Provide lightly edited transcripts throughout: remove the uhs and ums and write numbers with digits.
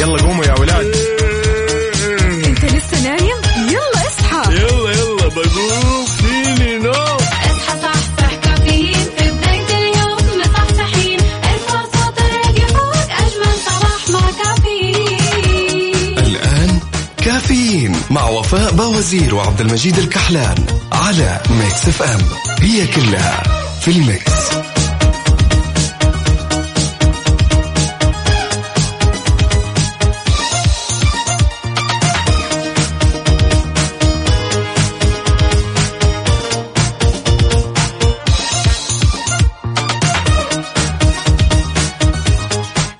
يلا قوموا يا ولاد. انت لسه نايم؟ يلا اصحى. يلا يلا بقوم فيني نوم. اصحى صحصح كافيين في بداية اليوم مصحصحين، الفرصة تراقي فوق أجمل صباح مع كافيين. الآن كافيين مع وفاء باوزير وعبد المجيد الكحلان على ميكس اف ام، هي كلها في الميكس.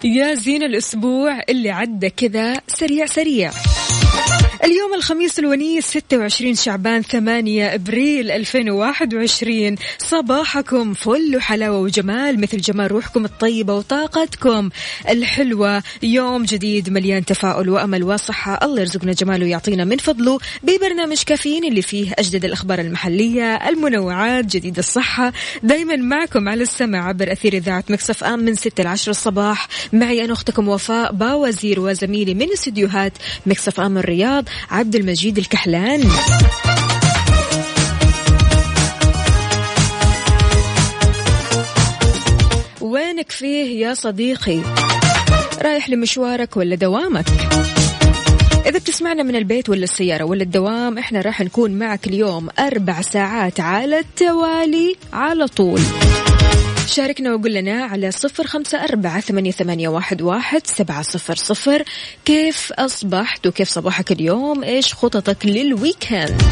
يا زين الأسبوع اللي عدى كذا سريع سريع. اليوم الخميس الونيس 26 شعبان 8 أبريل 2021. صباحكم فل وحلاوة وجمال مثل جمال روحكم الطيبة وطاقتكم الحلوة. يوم جديد مليان تفاؤل وأمل وصحة، الله يرزقنا جماله ويعطينا من فضله ببرنامج كافيين اللي فيه أجدد الأخبار المحلية، المنوعات، جديد الصحة. دايما معكم على السمع عبر أثير إذاعة ميكس اف ام من 6 ل 10 الصباح. معي أنا أختكم وفاء باوزير وزميلي من استديوهات ميكس اف ام الرياض عبد المجيد الكحلان. وينك فيه يا صديقي؟ رايح لمشوارك ولا دوامك؟ إذا بتسمعنا من البيت ولا السيارة ولا الدوام، إحنا راح نكون معك اليوم 4 ساعات على التوالي على طول. شاركنا وقول لنا على 0548811700 كيف أصبحت وكيف صباحك اليوم، إيش خططك للويكند؟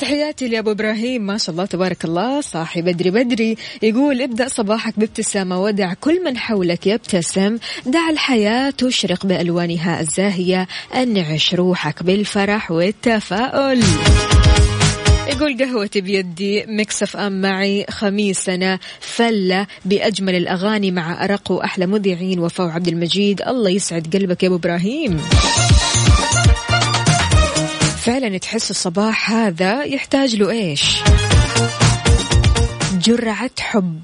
تحياتي لأبو إبراهيم، ما شاء الله تبارك الله، صاحي بدري بدري. يقول ابدأ صباحك بابتسامة، ودع كل من حولك يبتسم، دع الحياة تشرق بألوانها الزاهية، أنعش روحك بالفرح والتفاؤل. يقول قهوتي بيدي ميكس اف ام، معي خميسنا فلة بأجمل الأغاني مع أرق وأحلى مذيعين وفاء عبد المجيد. الله يسعد قلبك يا أبو إبراهيم. فعلا تحس الصباح هذا يحتاج له إيش؟ جرعة حب.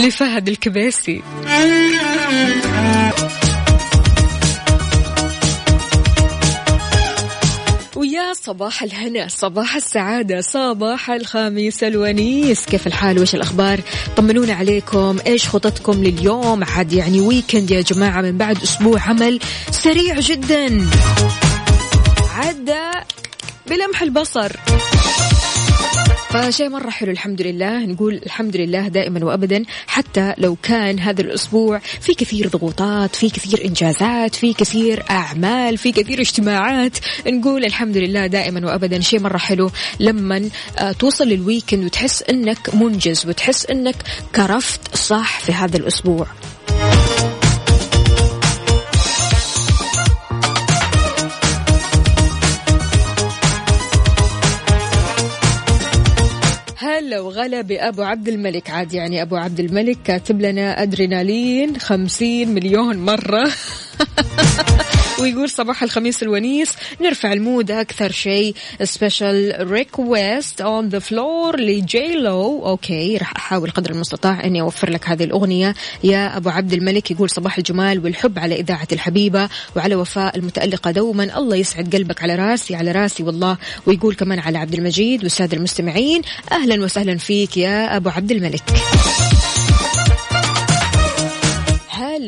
لفهد الكبيسي. ويا صباح الهنا، صباح السعادة، صباح الخميس الونيس. كيف الحال وإيش الأخبار؟ طمنونا عليكم، إيش خططكم لليوم؟ عاد يعني ويكند يا جماعة من بعد أسبوع عمل سريع جدا عدى بلمح البصر، فشيء مرة حلو. الحمد لله، نقول الحمد لله دائما وأبدا، حتى لو كان هذا الأسبوع في كثير ضغوطات، في كثير إنجازات، في كثير أعمال، في كثير اجتماعات. نقول الحمد لله دائما وأبدا، شيء مرة حلو لما توصل للويكند وتحس أنك منجز وتحس أنك كرفت صح في هذا الأسبوع. لو غلى بأبو عبد الملك، عاد يعني أبو عبد الملك كاتب لنا أدرينالين 50 مليون مرة. ويقول صباح الخميس الونيس، نرفع المود أكثر شيء. سبيشال ريكويست اون ذا فلور لجيلو. أوكي، راح أحاول قدر المستطاع أني أوفر لك هذه الأغنية يا أبو عبد الملك. يقول صباح الجمال والحب على إذاعة الحبيبة وعلى وفاء المتألقة دوما، الله يسعد قلبك. على راسي على راسي والله. ويقول كمان على عبد المجيد والسادة المستمعين، أهلا وسهلا فيك يا أبو عبد الملك.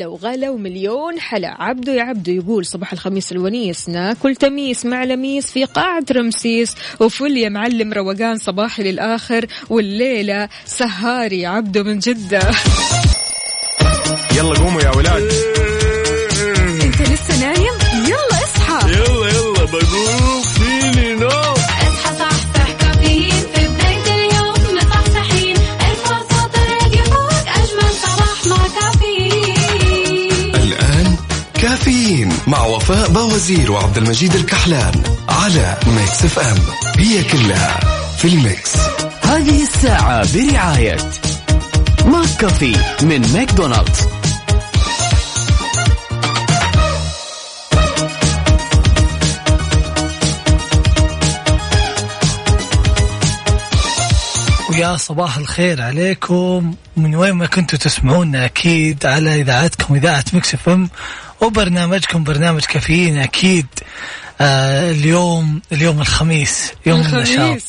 لو غلا ومليون حلا. عبدو يا عبدو يقول صباح الخميس الونيس، ناكل تميس مع لميس في قاعة رمسيس، وفل يا معلم روقان صباحي للآخر، والليلة سهاري. عبدو من جدة. يلا قوموا يا ولاد. انت لسه نايم؟ يلا اصحى. يلا يلا بقوم فيني نوم. كافيين مع وفاء باوزير وعبد المجيد الكحلان على ميكس اف ام، هي كلها في الميكس. هذه الساعة برعاية ماك كافي من ماكدونالدز. يا صباح الخير عليكم من وين ما كنتوا تسمعونا, أكيد على إذاعتكم إذاعة مكس اف ام وبرنامجكم برنامج كافيين. أكيد اليوم الخميس, يوم النشاط,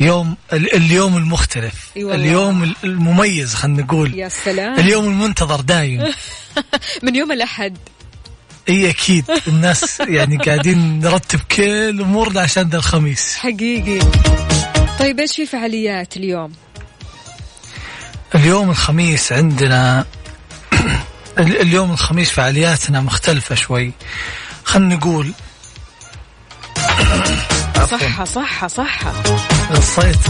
يوم اليوم المختلف, اليوم المميز, خلنا نقول يا سلام اليوم المنتظر دايم من يوم الأحد. اي اكيد الناس يعني قاعدين نرتب كل امورنا عشان ده الخميس حقيقي. طيب ايش في فعاليات اليوم؟ اليوم الخميس عندنا اليوم الخميس فعالياتنا مختلفة شوي, خلنا نقول صحة صحة صحة.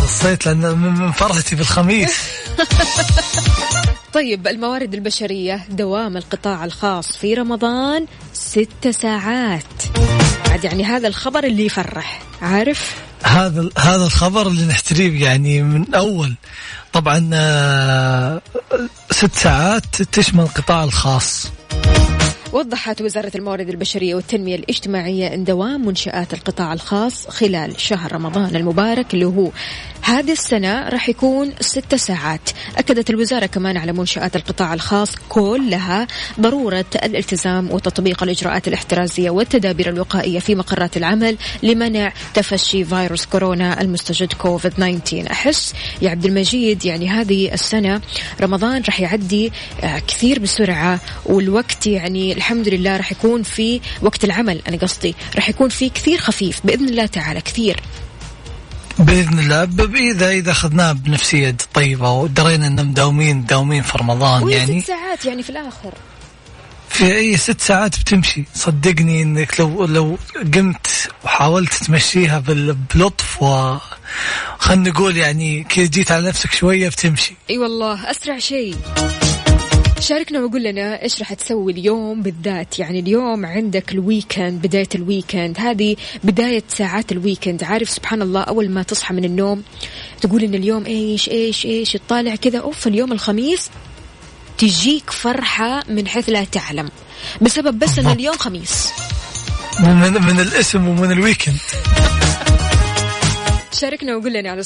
رصيت لأن من فرحتي بالخميس. طيب الموارد البشرية, دوام القطاع الخاص في رمضان 6 ساعات. عاد يعني هذا الخبر اللي يفرح, عارف هذا الخبر اللي نحتريه يعني من أول. طبعا 6 ساعات تشمل القطاع الخاص. وضحت وزارة الموارد البشرية والتنمية الاجتماعية أن دوام منشآت القطاع الخاص خلال شهر رمضان المبارك اللي هو هذه السنة راح يكون 6 ساعات. أكدت الوزارة كمان على منشآت القطاع الخاص كلها ضرورة الالتزام وتطبيق الإجراءات الاحترازية والتدابير الوقائية في مقرات العمل لمنع تفشي فيروس كورونا المستجد كوفيد-19. أحس يا عبد المجيد يعني هذه السنة رمضان راح يعدي كثير بسرعة, والوقت يعني الحمد لله راح يكون في وقت العمل, أنا قصدي راح يكون في كثير خفيف بإذن الله تعالى, كثير بإذن الله. إذا أخذناه بنفسية طيبة ودرينا أننا مداومين في رمضان, يعني 6 ساعات يعني في الآخر في أي 6 ساعات بتمشي, صدقني أنك لو قمت وحاولت تمشيها بلطف وخلنا نقول يعني كي جيت على نفسك شوية بتمشي. أي والله أسرع شيء. شاركنا وقول لنا إيش رح تسوي اليوم بالذات, يعني اليوم عندك الويكند, بداية الويكند, هذه بداية ساعات الويكند. عارف سبحان الله أول ما تصحى من النوم تقول إن اليوم إيش تطالع كذا, أوف اليوم الخميس, تجيك فرحة من حيث لا تعلم بسبب بس إن اليوم خميس من الاسم ومن الويكند. شاركنا وقول لنا على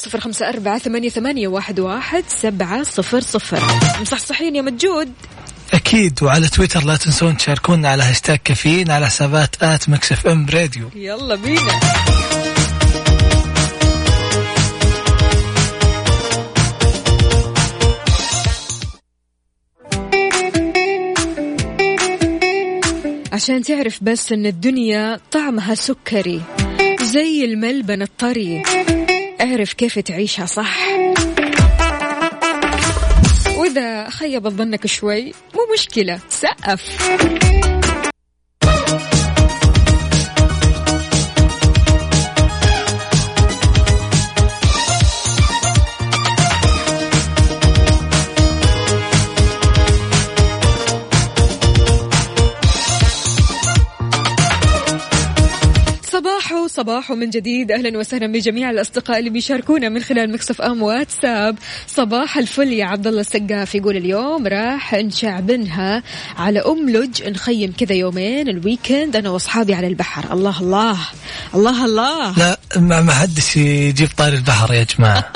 0548811700. مصحصحين يا مجود. أكيد. وعلى تويتر لا تنسون تشاركونا على هاشتاج كافيين على حسابات @mixfmradio. يلا بينا. عشان تعرف بس إن الدنيا طعمها سكري زي الملبن الطري, اعرف كيف تعيشها صح. وإذا خيبت ظنك شوي مو مشكلة, سقف. صباح من جديد, أهلا وسهلا بجميع الأصدقاء اللي بيشاركونا من خلال مكسف أم واتساب. صباح الفل يا عبد الله السقاف. يقول اليوم راح نشعبنها على لج, نخيم كذا يومين الويكند أنا وأصحابي على البحر. الله الله الله الله, لا ما حدش يجيب طار البحر يا جماعة.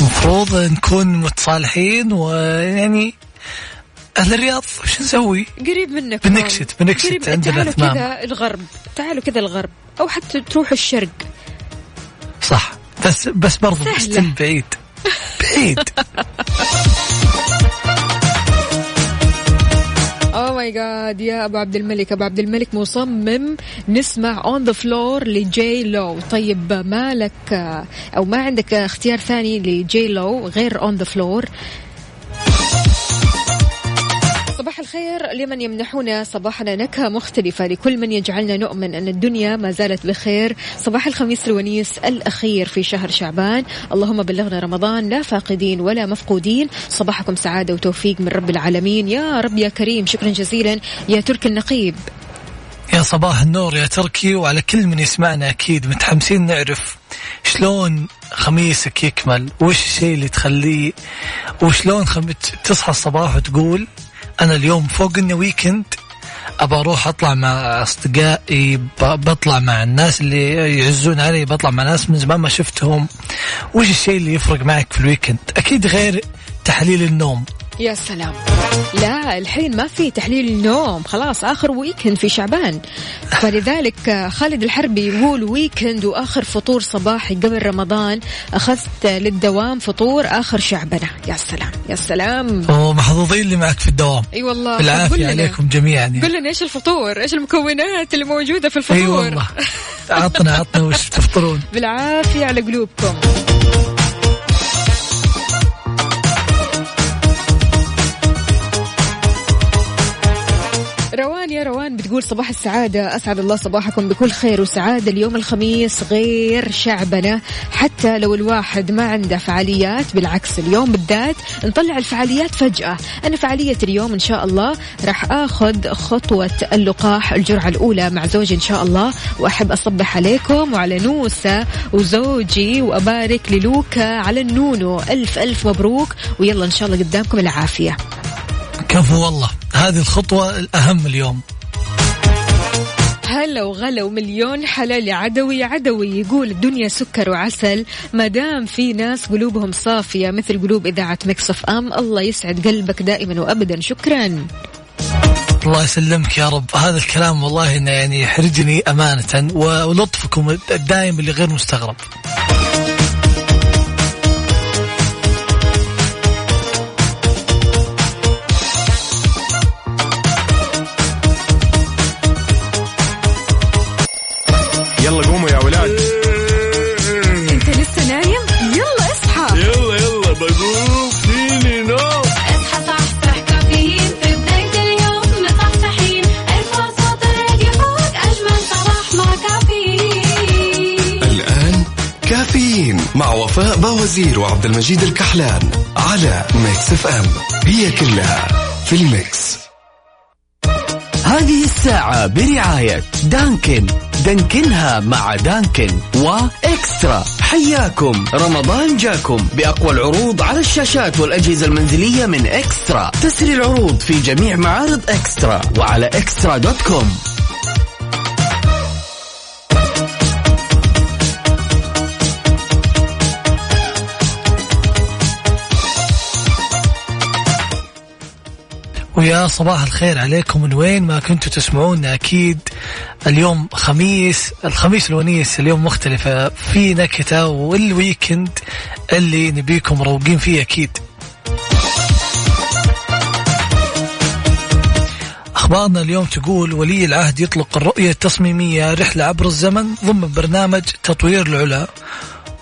مفروض نكون متصالحين, ويعني أهل الرياض وش نسوي قريب منك, بنكشت عندنا أثمام. تعالوا كذا الغرب أو حتى تروح الشرق, صح, بس برضو بستل بعيد. أوه ماي جاد يا أبو عبد الملك مصمم نسمع on the floor لجاي لو. طيب ما لك أو ما عندك اختيار ثاني لجاي لو غير on the floor؟ صباح الخير لمن يمنحون صباحنا نكهة مختلفة, لكل من يجعلنا نؤمن أن الدنيا ما زالت بخير. صباح الخميس الونيس الأخير في شهر شعبان, اللهم بلغنا رمضان لا فاقدين ولا مفقودين. صباحكم سعادة وتوفيق من رب العالمين يا رب يا كريم. شكرا جزيلا يا ترك النقيب. يا صباح النور يا تركي. وعلى كل من يسمعنا أكيد متحمسين نعرف شلون خميسك يكمل, وش الشيء اللي تخليه, وشلون تصحى الصباح وتقول أنا اليوم فوق إنه ويكند أبى أروح أطلع مع أصدقائي, بطلع مع الناس اللي يعزون علي, بطلع مع ناس من زمان ما شفتهم. وش الشيء اللي يفرق معك في الويكند؟ أكيد غير تحليل النوم. يا سلام, لا الحين ما في تحليل النوم, خلاص آخر ويكند في شعبان. فلذلك خالد الحربي يقول ويكند وآخر فطور صباحي قبل رمضان, أخذت للدوام فطور آخر شعبنا. يا سلام يا سلام, محظوظين اللي معك في الدوام. أي أيوة والله, بالعافية عليكم جميعا. يعني قل لنا إيش الفطور, إيش المكونات اللي موجودة في الفطور. أي أيوة والله, عطنا وش تفطرون. بالعافية على قلوبكم. روان يا روان بتقول صباح السعادة, أسعد الله صباحكم بكل خير وسعادة. اليوم الخميس غير شعبنا, حتى لو الواحد ما عنده فعاليات, بالعكس اليوم بالذات نطلع الفعاليات فجأة. أنا فعالية اليوم إن شاء الله راح أخذ خطوة اللقاح الجرعة الأولى مع زوجي إن شاء الله, وأحب أصبح عليكم وعلى نوسة وزوجي, وأبارك للوكا على النونو. ألف ألف مبروك, ويلا إن شاء الله قدامكم العافية. كفو والله, هذه الخطوة الأهم اليوم. هلا وغلا ومليون حلا لعدوي. عدوي يقول الدنيا سكر وعسل مادام في ناس قلوبهم صافية مثل قلوب إذاعة مكسف أم. الله يسعد قلبك دائما وأبدا, شكرا. الله يسلمك يا رب. هذا الكلام والله إنه يعني يحرجني أمانة, ولطفكم الدائم اللي غير مستغرب. يلا قوموا يا ولاد. انت لسه نايم؟ يلا اصحى, يلا بقوم فيني نوم. اصحى صحصح, كافيين في بداية اليوم مصحصحين. ارفع صوت الراديو فوق, اجمل صباح مع كافيين. الان كافيين مع وفاء باوزير وعبد المجيد الكحلان على ميكس اف ام, هي كلها في الميكس. هذه الساعة برعاية دانكن, دانكنها مع دانكن وإكسترا. حياكم, رمضان جاكم بأقوى العروض على الشاشات والأجهزة المنزلية من إكسترا. تسري العروض في جميع معارض إكسترا وعلى إكسترا.com. ويا صباح الخير عليكم من وين ما كنتوا تسمعونا. أكيد اليوم خميس, الخميس الونيس اليوم مختلفة, في نكتة, والويكند اللي نبيكم روقين فيه. أكيد أخبارنا اليوم تقول ولي العهد يطلق الرؤية التصميمية رحلة عبر الزمن ضمن برنامج تطوير العلا.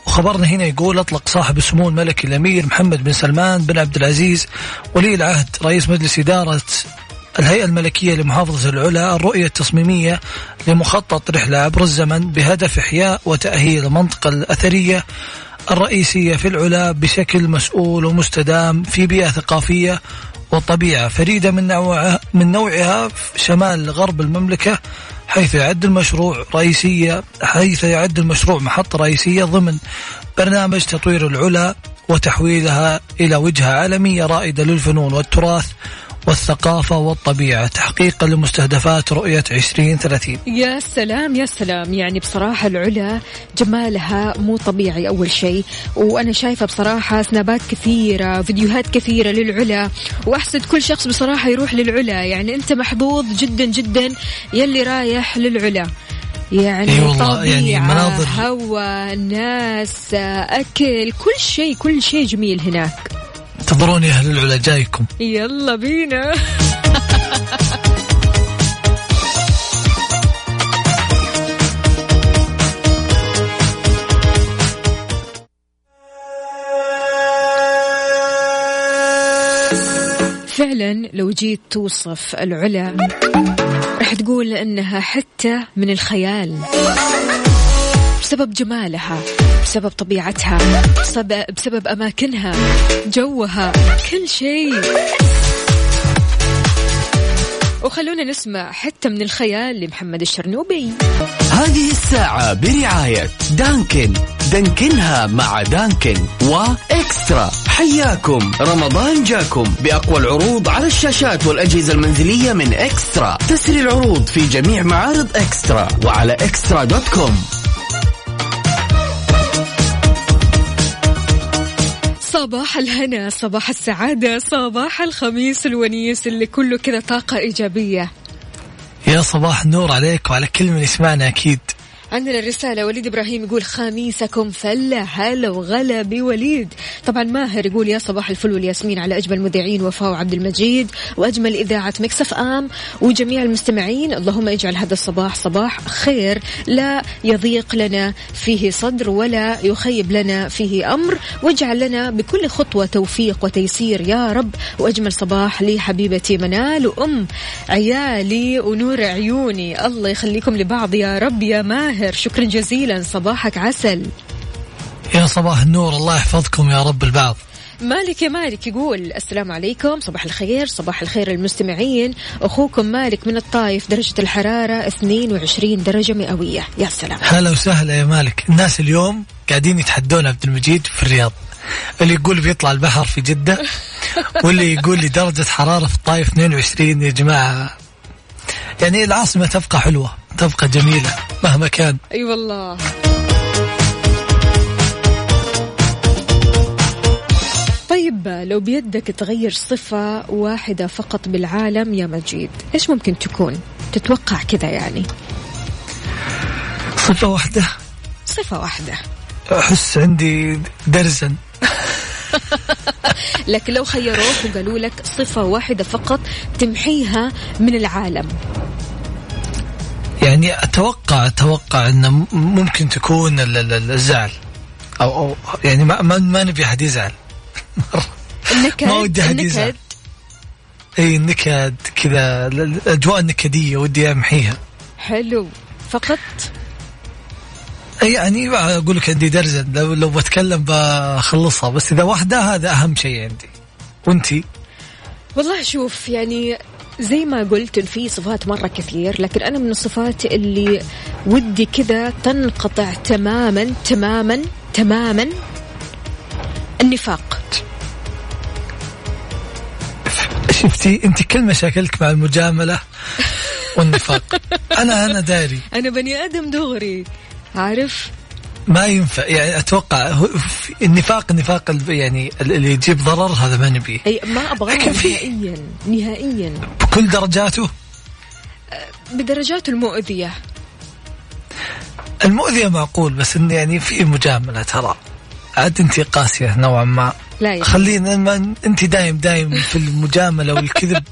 خبرنا هنا يقول أطلق صاحب السمو الملكي الأمير محمد بن سلمان بن عبد العزيز ولي العهد رئيس مجلس إدارة الهيئة الملكية لمحافظة العلا الرؤية التصميمية لمخطط رحلة عبر الزمن بهدف إحياء وتأهيل المنطقة الأثرية الرئيسية في العلا بشكل مسؤول ومستدام في بيئة ثقافية والطبيعة فريدة من نوعها في شمال غرب المملكة, حيث يعد المشروع محطة رئيسية ضمن برنامج تطوير العلا وتحويلها إلى وجهة عالمية رائدة للفنون والتراث والثقافة والطبيعة تحقيقا لمستهدفات رؤية 2030. يا سلام يا سلام, يعني بصراحة العلا جمالها مو طبيعي أول شيء, وأنا شايفة بصراحة سنابات كثيرة, فيديوهات كثيرة للعلا, وأحسد كل شخص بصراحة يروح للعلا. يعني أنت محظوظ جدا جدا يلي رايح للعلا, يعني طبيعة يعني مناظر, هوا, ناس, أكل, كل شيء جميل هناك. انتظرون يا أهل العلا جايكم, يلا بينا. فعلا لو جيت توصف العلا رح تقول إنها حتى من الخيال, بسبب جمالها, بسبب طبيعتها, بسبب أماكنها, جوها, كل شيء. وخلونا نسمع حتى من الخيال لمحمد الشرنوبي. هذه الساعة برعاية دانكن, دانكنها مع دانكن وإكسترا. حياكم رمضان جاكم بأقوى العروض على الشاشات والأجهزة المنزلية من إكسترا. تسري العروض في جميع معارض إكسترا وعلى إكسترا.com. صباح الهنا، صباح السعادة، صباح الخميس الونيس اللي كله كذا طاقة إيجابية. يا صباح نور عليك وعلى كل من يسمعنا. أكيد عندنا الرسالة، وليد إبراهيم يقول خميسكم فلة، هلا وغلا بوليد. طبعا ماهر يقول يا صباح الفل والياسمين على أجمل مذيعين وفاء وعبد المجيد وأجمل إذاعة مكس اف ام وجميع المستمعين، اللهم اجعل هذا الصباح صباح خير لا يضيق لنا فيه صدر ولا يخيب لنا فيه أمر، واجعل لنا بكل خطوة توفيق وتيسير يا رب. وأجمل صباح لحبيبتي منال وأم عيالي ونور عيوني، الله يخليكم لبعض يا رب يا ماهر، شكرا جزيلا، صباحك عسل. يا صباح النور، الله يحفظكم يا رب. البعض مالك يا مالك يقول السلام عليكم، صباح الخير. صباح الخير المستمعين، أخوكم مالك من الطائف، درجة الحرارة 22 درجة مئوية. يا سلام، هلا وسهلا يا مالك. الناس اليوم قاعدين يتحدون عبد المجيد في الرياض، اللي يقول بيطلع البحر في جدة واللي يقول لي درجة حرارة في الطائف 22. يا جماعة يعني العاصمة تبقى حلوة، تبقى جميلة مهما كان. أي أيوة والله. طيب لو بيدك تغير صفة واحدة فقط بالعالم يا مجيد، إيش ممكن تكون؟ تتوقع كذا يعني صفة واحدة؟ صفة واحدة. أحس عندي درزا. لكن لو خيروك وقالوا لك صفة واحدة فقط تمحيها من العالم، يعني أتوقع أن ممكن تكون الزعل، أو يعني ما نبي أحد يزعل. ما ودي أحد يزعل. أي النكد كذا، الأجواء النكدية ودي أمحيها. حلو، فقط يعني أقول لك عندي درزة، لو بتكلم بخلصها، بس إذا واحدة هذا أهم شيء عندي. وأنتي؟ والله شوف، يعني زي ما قلت في صفات مرة كثير، لكن أنا من الصفات اللي ودي كذا تنقطع تماما تماما تماما النفاق. شفتي أنت كل مشاكلك مع المجاملة والنفاق. أنا داري، أنا بني آدم دغري، عارف ما ينفع. يعني أتوقع النفاق يعني اللي يجيب ضرر هذا ما نبيه. أي ما أبغى نهائيا بكل درجاته، بدرجاته المؤذية معقول، بس إن يعني في مجاملة ترى عاد أنت قاسية نوعا ما. لا خلينا، ما أنت دايم في المجاملة والكذب.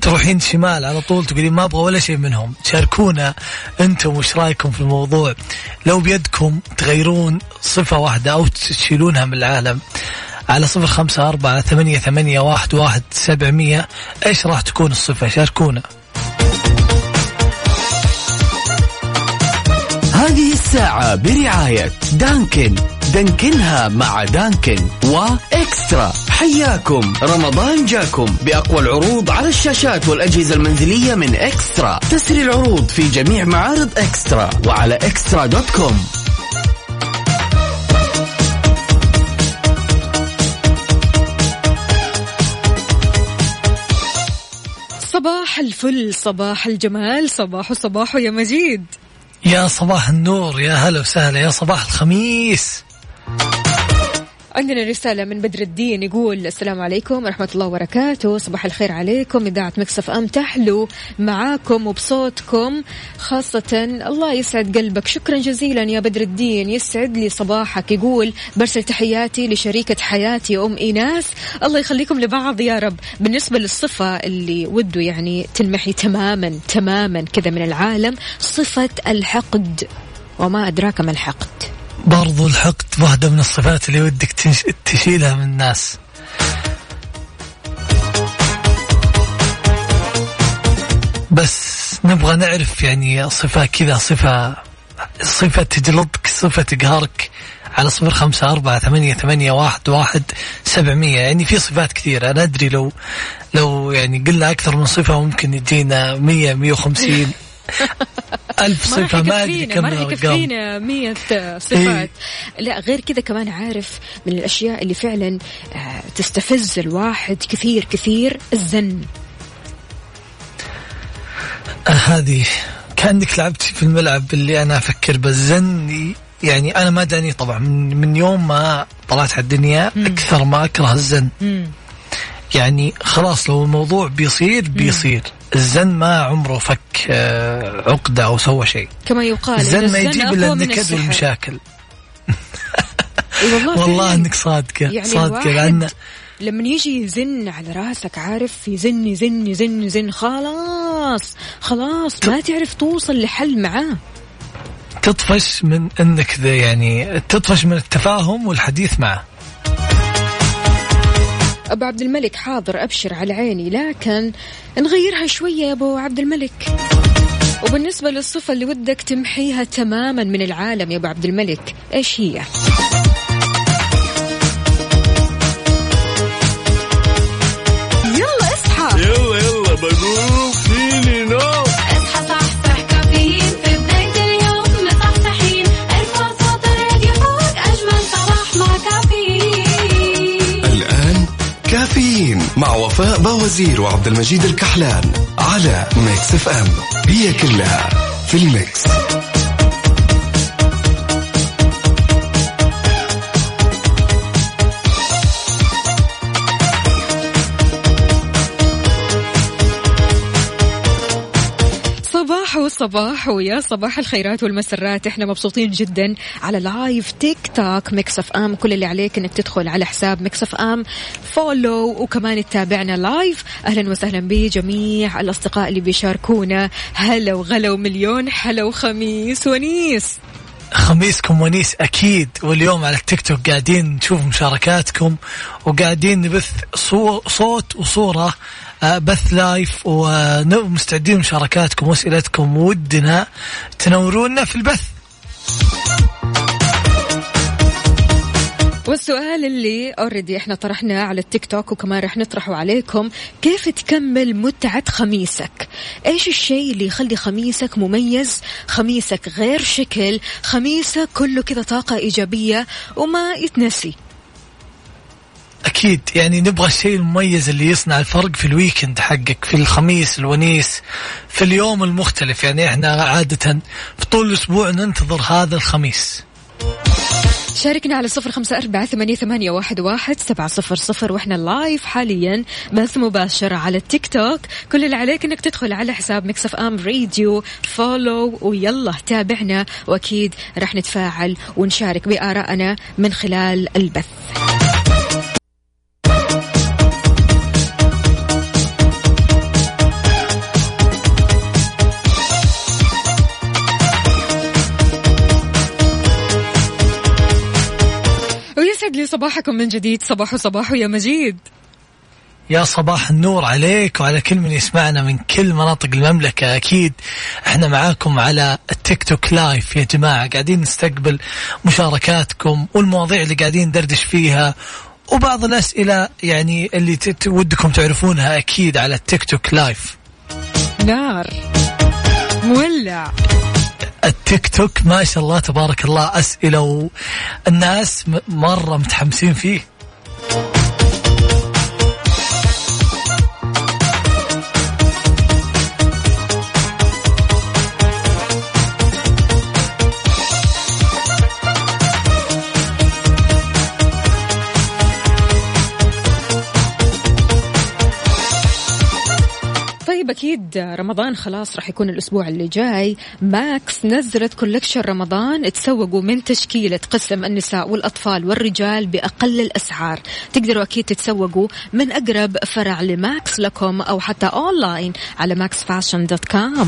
تروحين شمال على طول، تقولين ما أبغى ولا شيء منهم. شاركونا أنتم وش رأيكم في الموضوع، لو بيدكم تغيرون صفة واحدة أو تشيلونها من العالم، على 0548811700 إيش راح تكون الصفة؟ شاركونا. هذه الساعة برعاية دانكن، دانكنها مع دانكن وإكسترا. حياكم رمضان جاكم بأقوى العروض على الشاشات والأجهزة المنزلية من إكسترا. تسري العروض في جميع معارض إكسترا وعلى إكسترا.com. صباح الفل، صباح الجمال، صباح يا مجيد. يا صباح النور، يا هلا وسهلا، يا صباح الخميس. عندنا رسالة من بدر الدين يقول السلام عليكم ورحمة الله وبركاته، صباح الخير عليكم، إذاعة مكس اف ام تحلو معاكم وبصوتكم خاصة، الله يسعد قلبك. شكرا جزيلا يا بدر الدين، يسعد لي صباحك. يقول برسل تحياتي لشريكة حياتي أم إيناس، الله يخليكم لبعض يا رب. بالنسبة للصفة اللي وده يعني تنمحي تماما تماما كذا من العالم، صفة الحقد، وما أدراك ما الحقد. برضو الحقد واحدة من الصفات اللي ودك تشيلها من الناس. بس نبغى نعرف يعني صفة كذا، صفة تجلطك، صفة تقهرك، على 0548811700. يعني في صفات كثيرة، أنا أدري لو يعني قلنا أكثر من صفة ممكن يجينا 100 150. ألف صفة ما أدري. ما رح يكفينا 100 صفات. لا غير كذا كمان عارف من الأشياء اللي فعلا تستفز الواحد كثير كثير الزن. هذه كأنك لعبت في الملعب اللي أنا أفكر بالزن. يعني أنا ما داني طبعا من يوم ما طلعت على الدنيا أكثر ما أكره الزن. يعني خلاص لو الموضوع بيصير الزن ما عمره فك عقدة أو سوى شيء. كما يقال الزن ما يجيب إلا النكد والمشاكل. والله إنك صادقة يعني صادقة. لأن لما يجي زن على رأسك عارف في زن زن زن زن خلاص ما تعرف توصل لحل معاه. تطفش من إنك ذا يعني تطفش من التفاهم والحديث معه. أبو عبد الملك حاضر أبشر على عيني لكن نغيرها شوية يا أبو عبد الملك. وبالنسبة للصفة اللي ودك تمحيها تماما من العالم يا أبو عبد الملك إيش هي؟ يلا اصحى يلا بقوم فيني نوم. اصحى صحصح كافيين في بداية اليوم مصحصحين. ارفع صوت الراديو فوق أجمل صباح مع كافيين. الآن كافيين مع وفاء باوزير وعبد المجيد الكحلان على ميكس اف ام. هي كلها في الميكس. صباح ويا صباح الخيرات والمسرات. احنا مبسوطين جدا على لايف تيك توك ميكس اف ام. كل اللي عليك انك تدخل على حساب ميكس اف ام فولو وكمان تتابعنا لايف. اهلا وسهلا بجميع الاصدقاء اللي بيشاركونا. هلا وغلا ومليون حلا وخميس ونيس. خميسكم ونيس اكيد. واليوم على التيك توك قاعدين نشوف مشاركاتكم وقاعدين نبث صوت وصوره بث لايف ومستعدين مشاركاتكم واسئلتكم. ودنا تنورونا في البث. والسؤال اللي اوريدي احنا طرحناه على التيك توك وكمان رح نطرحه عليكم، كيف تكمل متعة خميسك؟ ايش الشيء اللي يخلي خميسك مميز، خميسك غير شكل، خميسك كله كذا طاقة إيجابية وما يتنسي؟ أكيد يعني نبغى الشيء المميز اللي يصنع الفرق في الويكند حقك، في الخميس الونيس، في اليوم المختلف. يعني إحنا عادة في طول الأسبوع ننتظر هذا الخميس. شاركنا على 0548811700 وإحنا لايف حاليا بث مباشر على التيك توك. كل اللي عليك إنك تدخل على حساب ميكس اف ام راديو فولو ويلا تابعنا. وأكيد رح نتفاعل ونشارك بآرائنا من خلال البث. لي صباحكم من جديد. صباح يا مجيد. يا صباح النور عليك وعلى كل من يسمعنا من كل مناطق المملكة. أكيد احنا معاكم على التيك توك لايف يا جماعة. قاعدين نستقبل مشاركاتكم والمواضيع اللي قاعدين ندردش فيها وبعض الأسئلة يعني اللي ودكم تعرفونها أكيد على التيك توك لايف. نار مولع التيك توك ما شاء الله تبارك الله. أسئلة والناس مرة متحمسين فيه. أكيد رمضان خلاص راح يكون الأسبوع اللي جاي. ماكس نزلت كولكشن رمضان تسوقوا من تشكيلة قسم النساء والأطفال والرجال بأقل الأسعار. تقدروا أكيد تتسوقوا من أقرب فرع لماكس لكم أو حتى أونلاين على maxfashion.com.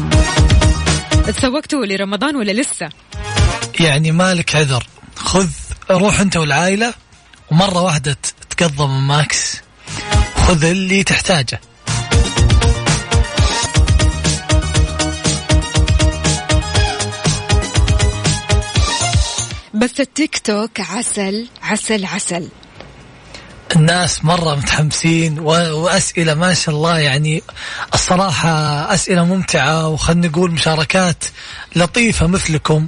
تسوقتوا لرمضان ولا لسه؟ يعني مالك عذر. خذ روح أنت والعائلة ومرة واحدة تقضى من ماكس. خذ اللي تحتاجه. بس التيك توك عسل عسل عسل. الناس مرة متحمسين وأسئلة ما شاء الله، يعني الصراحة أسئلة ممتعة، وخلنا نقول مشاركات لطيفة مثلكم.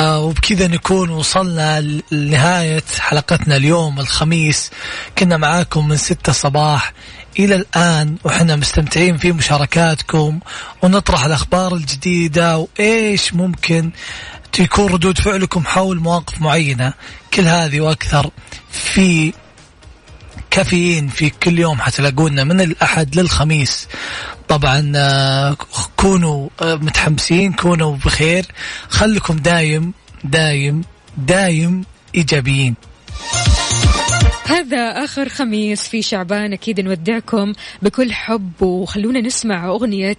وبكذا نكون وصلنا لنهاية حلقتنا اليوم الخميس. كنا معاكم من 6 صباح إلى الآن، وحنا مستمتعين في مشاركاتكم، ونطرح الأخبار الجديدة وإيش ممكن تكون ردود فعلكم حول مواقف معينة. كل هذه وأكثر في كافيين في كل يوم، حتلاقونا من الأحد للخميس. طبعا كونوا متحمسين، كونوا بخير، خلكم دايم دايم دايم إيجابيين. هذا آخر خميس في شعبان، أكيد نودعكم بكل حب، وخلونا نسمع أغنية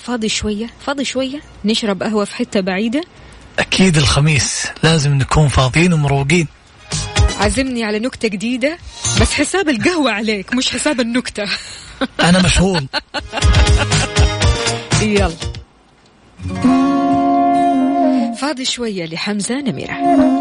فاضي شوية فاضي شوية، نشرب قهوة في حتة بعيدة. أكيد الخميس لازم نكون فاضيين ومروقين. عزمني على نكتة جديدة، بس حساب القهوة عليك مش حساب النكتة. أنا مشغول. يلا فاضي شوية لحمزة نميرة.